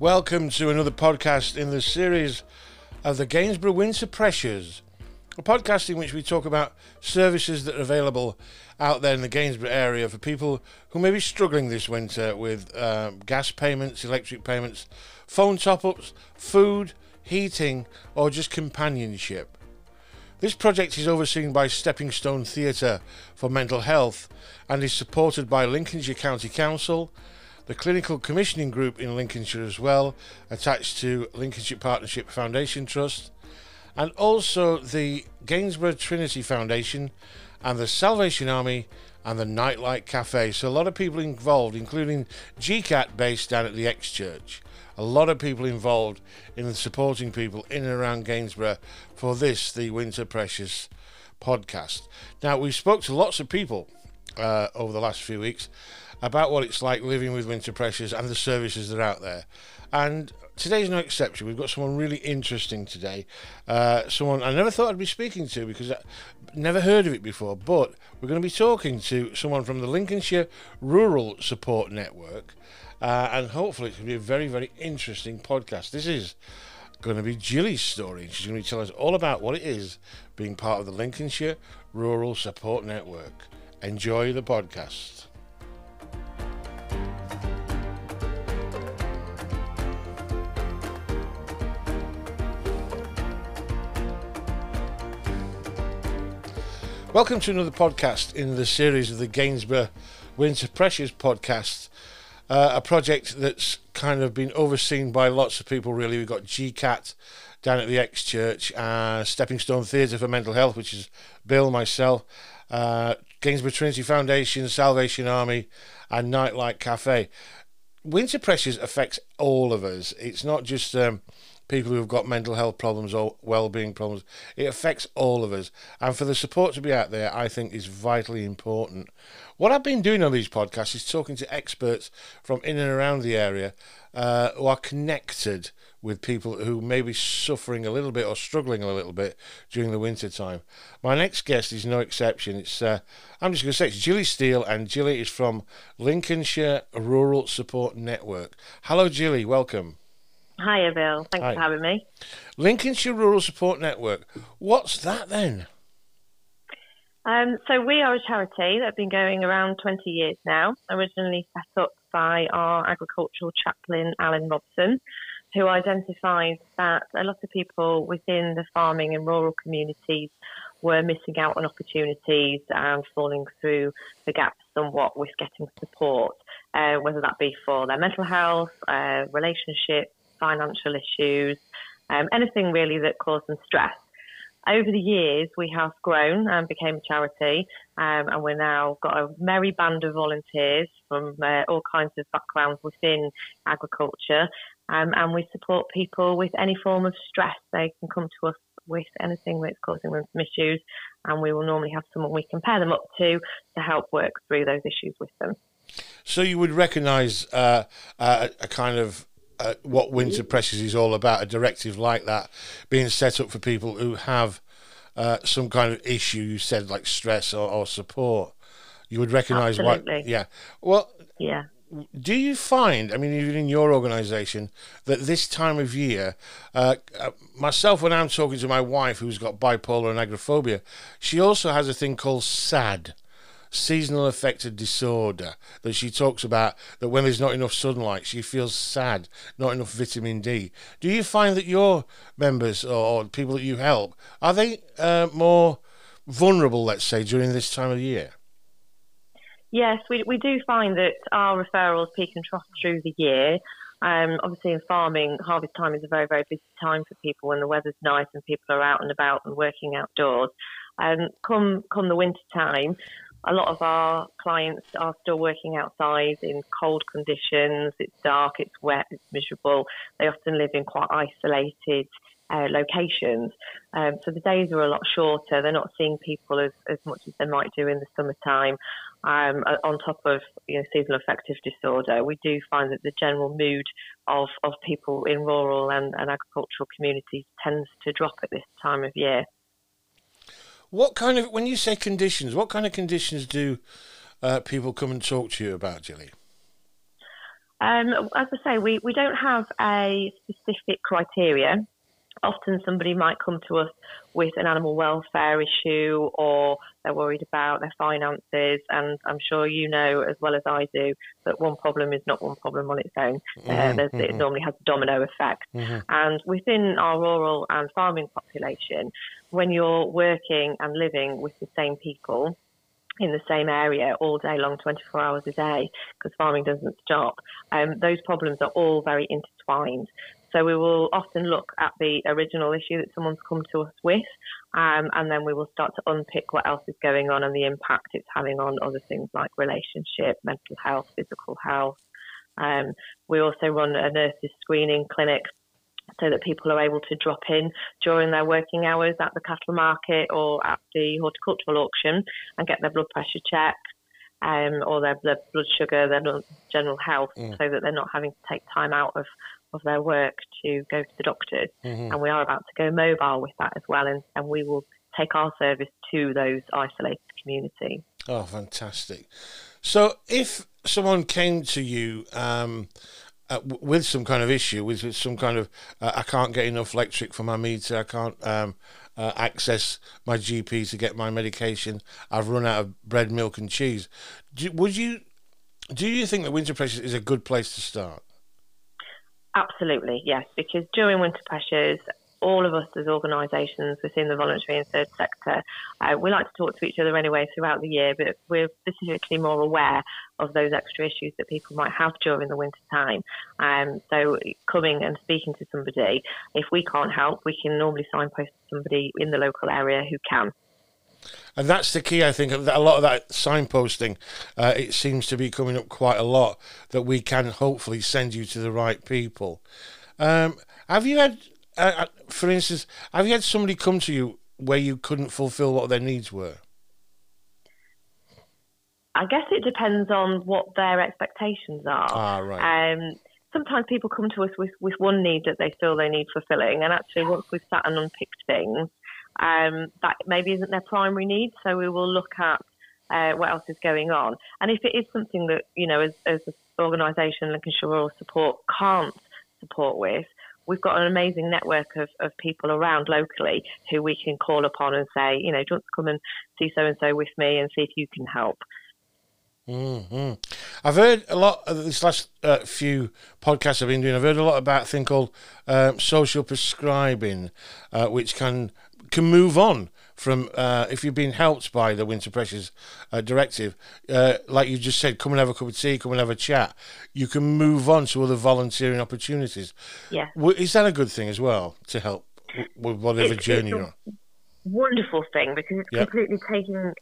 Welcome to another podcast in the series of the Gainsborough Winter Pressures, a podcast in which we talk about services that are available out there in the Gainsborough area for people who may be struggling this winter with gas payments, electric payments, phone top-ups, food, heating, or just companionship. This project is overseen by Stepping Stone Theatre for Mental Health and is supported by Lincolnshire County Council, the Clinical Commissioning Group in Lincolnshire as well, attached to Lincolnshire Partnership Foundation Trust, and also the Gainsborough Trinity Foundation and the Salvation Army and the Nightlight Cafe. So a lot of people involved, including GCAT based down at the X Church. A lot of people involved in supporting people in and around Gainsborough for this, the Winter Precious podcast. Now, we spoke to lots of people over the last few weeks about what it's like living with winter pressures and the services that are out there. And today's no exception. We've got someone really interesting today. Someone I never thought I'd be speaking to because I never heard of it before, but we're going to be talking to someone from the Lincolnshire Rural Support Network. And hopefully it's going to be a very, very interesting podcast. This is going to be Jilly's story. She's going to be telling us all about what it is being part of the Lincolnshire Rural Support Network. Enjoy the podcast. Welcome to another podcast in the series of the Gainsborough Winter Pressures podcast, a project that's kind of been overseen by lots of people really. We've got GCAT down at the X Church, Stepping Stone Theatre for Mental Health, which is Bill, myself, Gainsborough Trinity Foundation, Salvation Army and Nightlight Cafe. Winter pressures affects all of us. It's not just people who have got mental health problems or well-being problems. It affects all of us. And for the support to be out there, I think is vitally important. What I've been doing on these podcasts is talking to experts from in and around the area who are connected with people who may be suffering a little bit or struggling a little bit during the winter time. My next guest is no exception. It's I'm just going to say it's Jilly Steele, and Jilly is from Lincolnshire Rural Support Network. Hello, Jilly. Welcome. Hiya, Bill. Thanks for having me. Lincolnshire Rural Support Network. What's that then? So we are a charity that have been going around 20 years now, originally set up by our agricultural chaplain, Alan Robson, who identified that a lot of people within the farming and rural communities were missing out on opportunities and falling through the gaps somewhat with getting support, whether that be for their mental health, relationships, financial issues, anything really that caused them stress. Over the years, we have grown and became a charity, and we've now got a merry band of volunteers from all kinds of backgrounds within agriculture, and we support people with any form of stress. They can come to us with anything that's causing them some issues, and we will normally have someone we can pair them up to help work through those issues with them. So you would recognise a kind of what winter pressures is all about, a directive like that being set up for people who have some kind of issue, you said, like stress or support. You would recognise why. Yeah. Well, yeah. Do you find, I mean, even in your organisation, that this time of year, myself, when I'm talking to my wife who's got bipolar and agoraphobia, she also has a thing called SAD, seasonal affective disorder, that she talks about, that when there's not enough sunlight she feels sad, not enough vitamin D. Do you find that your members or people that you help, are they more vulnerable, let's say, during this time of year? Yes, we do find that our referrals peak and trough through the year. Obviously in farming, harvest time is a very, very busy time for people when the weather's nice and people are out and about and working outdoors. Come the winter time, a lot of our clients are still working outside in cold conditions. It's dark, it's wet, it's miserable. They often live in quite isolated locations. So the days are a lot shorter. They're not seeing people as much as they might do in the summertime. On top of, you know, seasonal affective disorder, we do find that the general mood of people in rural and agricultural communities tends to drop at this time of year. What kind of, when you say conditions, what kind of conditions do people come and talk to you about, Jilly? As I say, we don't have a specific criteria. Often somebody might come to us with an animal welfare issue, or they're worried about their finances. And I'm sure you know as well as I do that one problem is not one problem on its own. It normally has a domino effect. And within our rural and farming population, when you're working and living with the same people in the same area all day long, 24 hours a day, because farming doesn't stop, those problems are all very intertwined. So we will often look at the original issue that someone's come to us with, and then we will start to unpick what else is going on and the impact it's having on other things like relationship, mental health, physical health. We also run a nurses screening clinic so that people are able to drop in during their working hours at the cattle market or at the horticultural auction and get their blood pressure checked, or their blood sugar, their general health, so that they're not having to take time out of their work to go to the doctors. And we are about to go mobile with that as well, and we will take our service to those isolated communities. Oh, fantastic. So if someone came to you with some kind of issue, with some kind of, I can't get enough electric for my meter, I can't access my GP to get my medication, I've run out of bread, milk and cheese, do you think that Winter Pressures is a good place to start? Absolutely, yes, because during winter pressures, all of us as organisations within the voluntary and third sector, we like to talk to each other anyway throughout the year, but we're specifically more aware of those extra issues that people might have during the winter time. So coming and speaking to somebody, if we can't help, we can normally signpost somebody in the local area who can. And that's the key, I think. A lot of that signposting, it seems to be coming up quite a lot, that we can hopefully send you to the right people. Have you had, for instance, have you had somebody come to you where you couldn't fulfil what their needs were? I guess it depends on what their expectations are. Ah, right. Sometimes people come to us with one need that they feel they need fulfilling, and actually once we've sat and unpicked things, that maybe isn't their primary need, so we will look at what else is going on. And if it is something that, you know, as an organisation, Lincolnshire Rural Support can't support with, we've got an amazing network of people around locally who we can call upon and say, you know, do you want to come and see so-and-so with me and see if you can help? I've heard a lot of this last few podcasts I've been doing. I've heard a lot about a thing called social prescribing, which can move on from if you've been helped by the Winter Pressures directive, like you just said, come and have a cup of tea, come and have a chat. You can move on to other volunteering opportunities. Yeah, is that a good thing as well to help with whatever journey you're on? Wonderful thing, because it's completely taking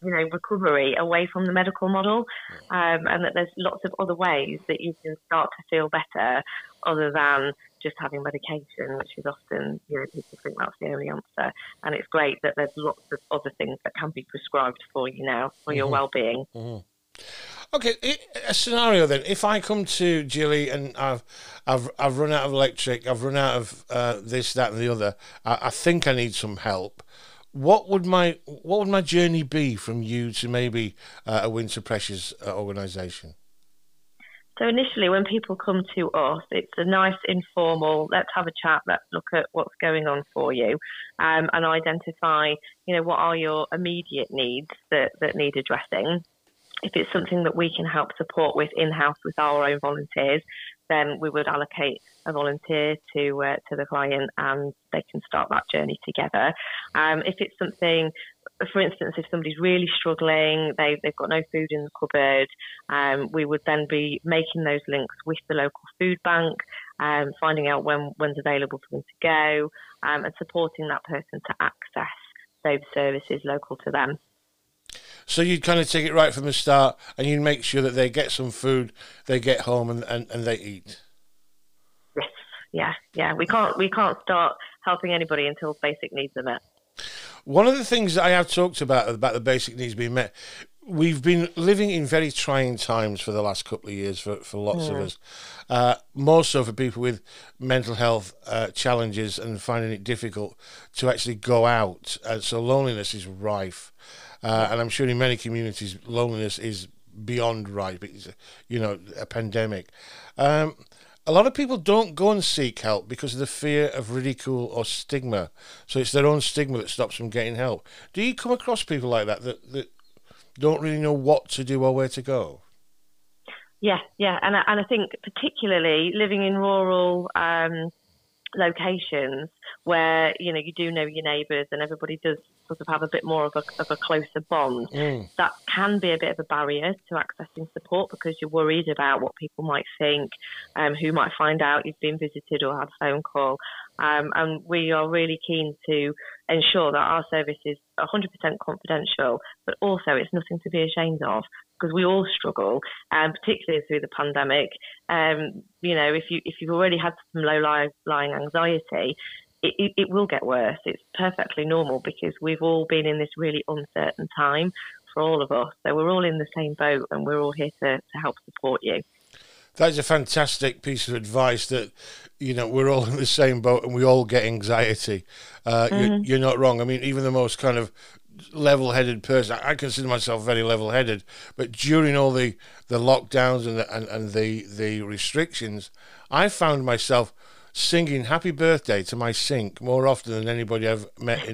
you know, recovery away from the medical model, and that there's lots of other ways that you can start to feel better other than just having medication, which is often, you know, people think that's the only answer. And it's great that there's lots of other things that can be prescribed for you now, for your well-being. Okay, a scenario then. If I come to Jilly and I've run out of electric, I've run out of this, that, and the other, I think I need some help. What would my journey be from you to maybe a Winter Pressures organisation? So initially, when people come to us, it's a nice informal, let's have a chat, let's look at what's going on for you, and identify, you know, what are your immediate needs that need addressing. If it's something that we can help support with in-house with our own volunteers, then we would allocate a volunteer to the client and they can start that journey together. If it's something, for instance, if somebody's really struggling, they've got no food in the cupboard, we would then be making those links with the local food bank, finding out when's available for them to go, and supporting that person to access those services local to them. So you'd kind of take it right from the start and you'd make sure that they get some food, they get home and they eat. Yes, yeah. We can't start helping anybody until basic needs are met. One of the things that I have talked about the basic needs being met, we've been living in very trying times for the last couple of years for lots of us, more so for people with mental health challenges and finding it difficult to actually go out. So loneliness is rife. And I'm sure in many communities, loneliness is beyond right, but it's, you know, a pandemic. A lot of people don't go and seek help because of the fear of ridicule or stigma. So it's their own stigma that stops them getting help. Do you come across people like that that don't really know what to do or where to go? Yeah. And I think particularly living in rural locations where, you know, you do know your neighbours and everybody does sort of have a bit more of a closer bond, that can be a bit of a barrier to accessing support because you're worried about what people might think, who might find out you've been visited or had a phone call. And we are really keen to ensure that our service is 100% confidential, but also it's nothing to be ashamed of because we all struggle, particularly through the pandemic. You know, if you've already had some low-lying anxiety, it will get worse. It's perfectly normal because we've all been in this really uncertain time for all of us. So we're all in the same boat and we're all here to help support you. That is a fantastic piece of advice that, you know, we're all in the same boat and we all get anxiety. You're not wrong. I mean, even the most kind of level-headed person, I consider myself very level-headed, but during all the lockdowns and the restrictions, I found myself singing "Happy Birthday" to my sink more often than anybody I've met.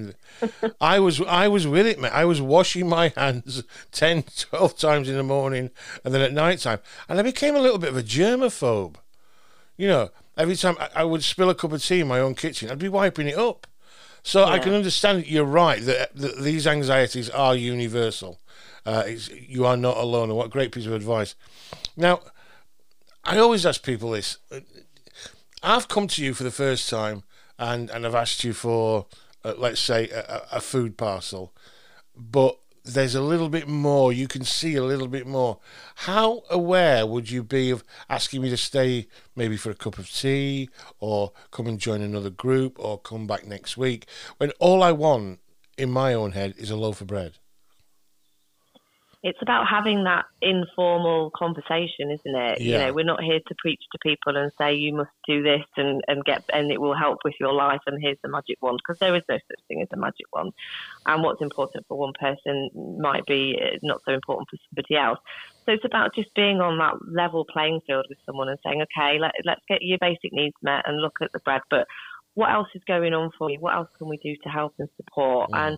I was with it, mate. I was washing my hands 10, 12 times in the morning and then at night time. And I became a little bit of a germaphobe. You know, every time I would spill a cup of tea in my own kitchen, I'd be wiping it up. So yeah. I can understand that you're right, that these anxieties are universal. You are not alone. And what a great piece of advice. Now, I always ask people this. I've come to you for the first time and I've asked you for, let's say, a food parcel, but there's a little bit more. You can see a little bit more. How aware would you be of asking me to stay maybe for a cup of tea or come and join another group or come back next week when all I want in my own head is a loaf of bread? It's about having that informal conversation, isn't it? Yeah. You know, we're not here to preach to people and say you must do this and it will help with your life and here's the magic wand, because there is no such thing as a magic wand. And what's important for one person might be not so important for somebody else. So it's about just being on that level playing field with someone and saying, okay, let's get your basic needs met and look at the bread, but what else is going on for you? What else can we do to help and support? Yeah.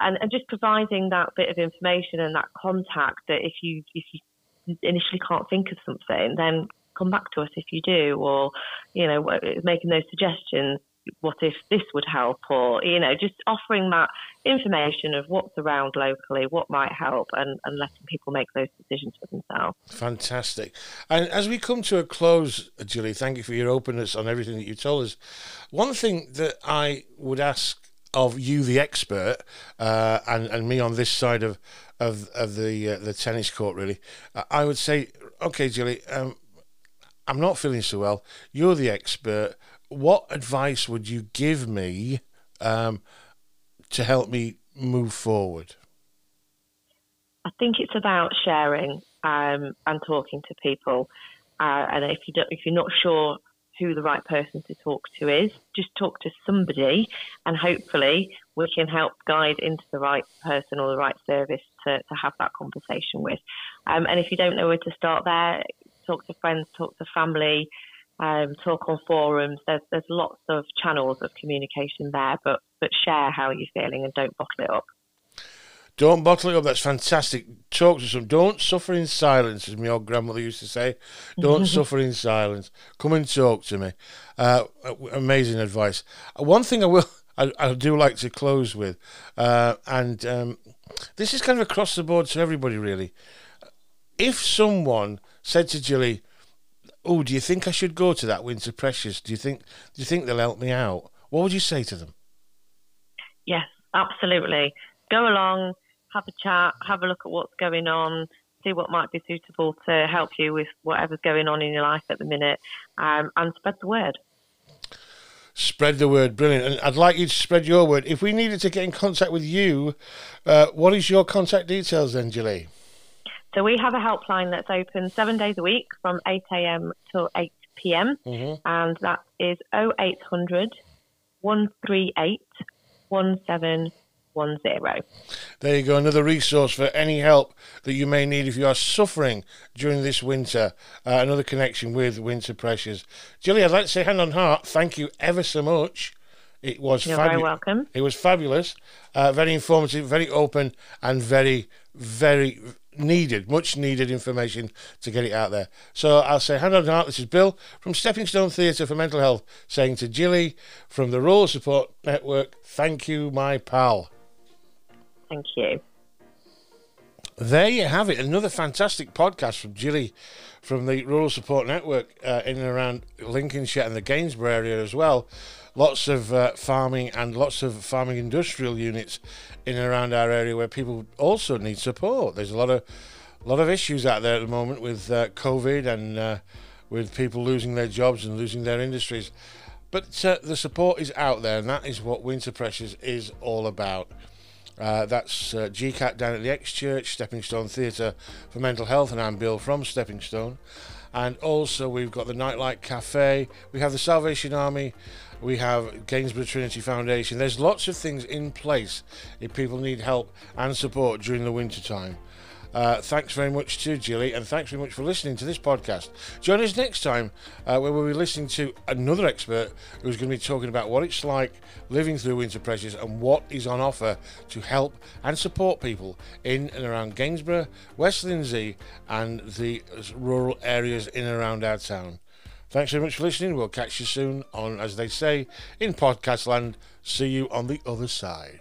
And just providing that bit of information and that contact that if you initially can't think of something, then come back to us if you do, or, you know, making those suggestions, what if this would help, or, you know, just offering that information of what's around locally, what might help, and letting people make those decisions for themselves. Fantastic. And as we come to a close, Jilly, thank you for your openness on everything that you told us. One thing that I would ask of you, the expert, and me on this side of the tennis court, really, I would say, okay, Jilly, I'm not feeling so well. You're the expert. What advice would you give me to help me move forward? I think it's about sharing and talking to people, and if you're not sure who the right person to talk to is, just talk to somebody and hopefully we can help guide into the right person or the right service to have that conversation with. And if you don't know where to start there, talk to friends, talk to family, talk on forums. There's lots of channels of communication there, but share how you're feeling and don't bottle it up. Don't bottle it up. That's fantastic. Talk to some. Don't suffer in silence, as my old grandmother used to say. Don't suffer in silence. Come and talk to me. Amazing advice. One thing I do like to close with, and this is kind of across the board to everybody, really. If someone said to Jilly, "Oh, do you think I should go to that Winter Pressures? Do you think they'll help me out?" What would you say to them? Yes, absolutely. Go along. Have a chat, have a look at what's going on, see what might be suitable to help you with whatever's going on in your life at the minute, and spread the word. Spread the word, brilliant. And I'd like you to spread your word. If we needed to get in contact with you, what is your contact details then, Jilly? So we have a helpline that's open 7 days a week from 8 a.m. till 8 p.m, and that is 0800 138 17. 110. There you go, another resource for any help that you may need if you are suffering during this winter, another connection with Winter Pressures. Jilly, I'd like to say hand on heart, thank you ever so much. It was very welcome. It was fabulous, very informative, very open, and very, very needed, much needed information to get it out there. So I'll say hand on heart, this is Bill from Stepping Stone Theatre for Mental Health saying to Jilly from the Rural Support Network, thank you, my pal. Thank you. There you have it, another fantastic podcast from Jilly from the Rural Support Network in and around Lincolnshire and the Gainsborough area as well. Lots of farming and lots of farming industrial units in and around our area where people also need support. There's a lot of issues out there at the moment with COVID and with people losing their jobs and losing their industries. But the support is out there, and that is what Winter Pressures is all about. That's GCAT down at the X Church, Stepping Stone Theatre for Mental Health, and I'm Bill from Stepping Stone. And also we've got the Nightlight Cafe, we have the Salvation Army, we have Gainsborough Trinity Foundation. There's lots of things in place if people need help and support during the winter time. Thanks very much to Jilly, and thanks very much for listening to this podcast. Join us next time where we'll be listening to another expert who's going to be talking about what it's like living through winter pressures and what is on offer to help and support people in and around Gainsborough, West Lindsey and the rural areas in and around our town. Thanks very much for listening. We'll catch you soon on, as they say, in podcast land. See you on the other side.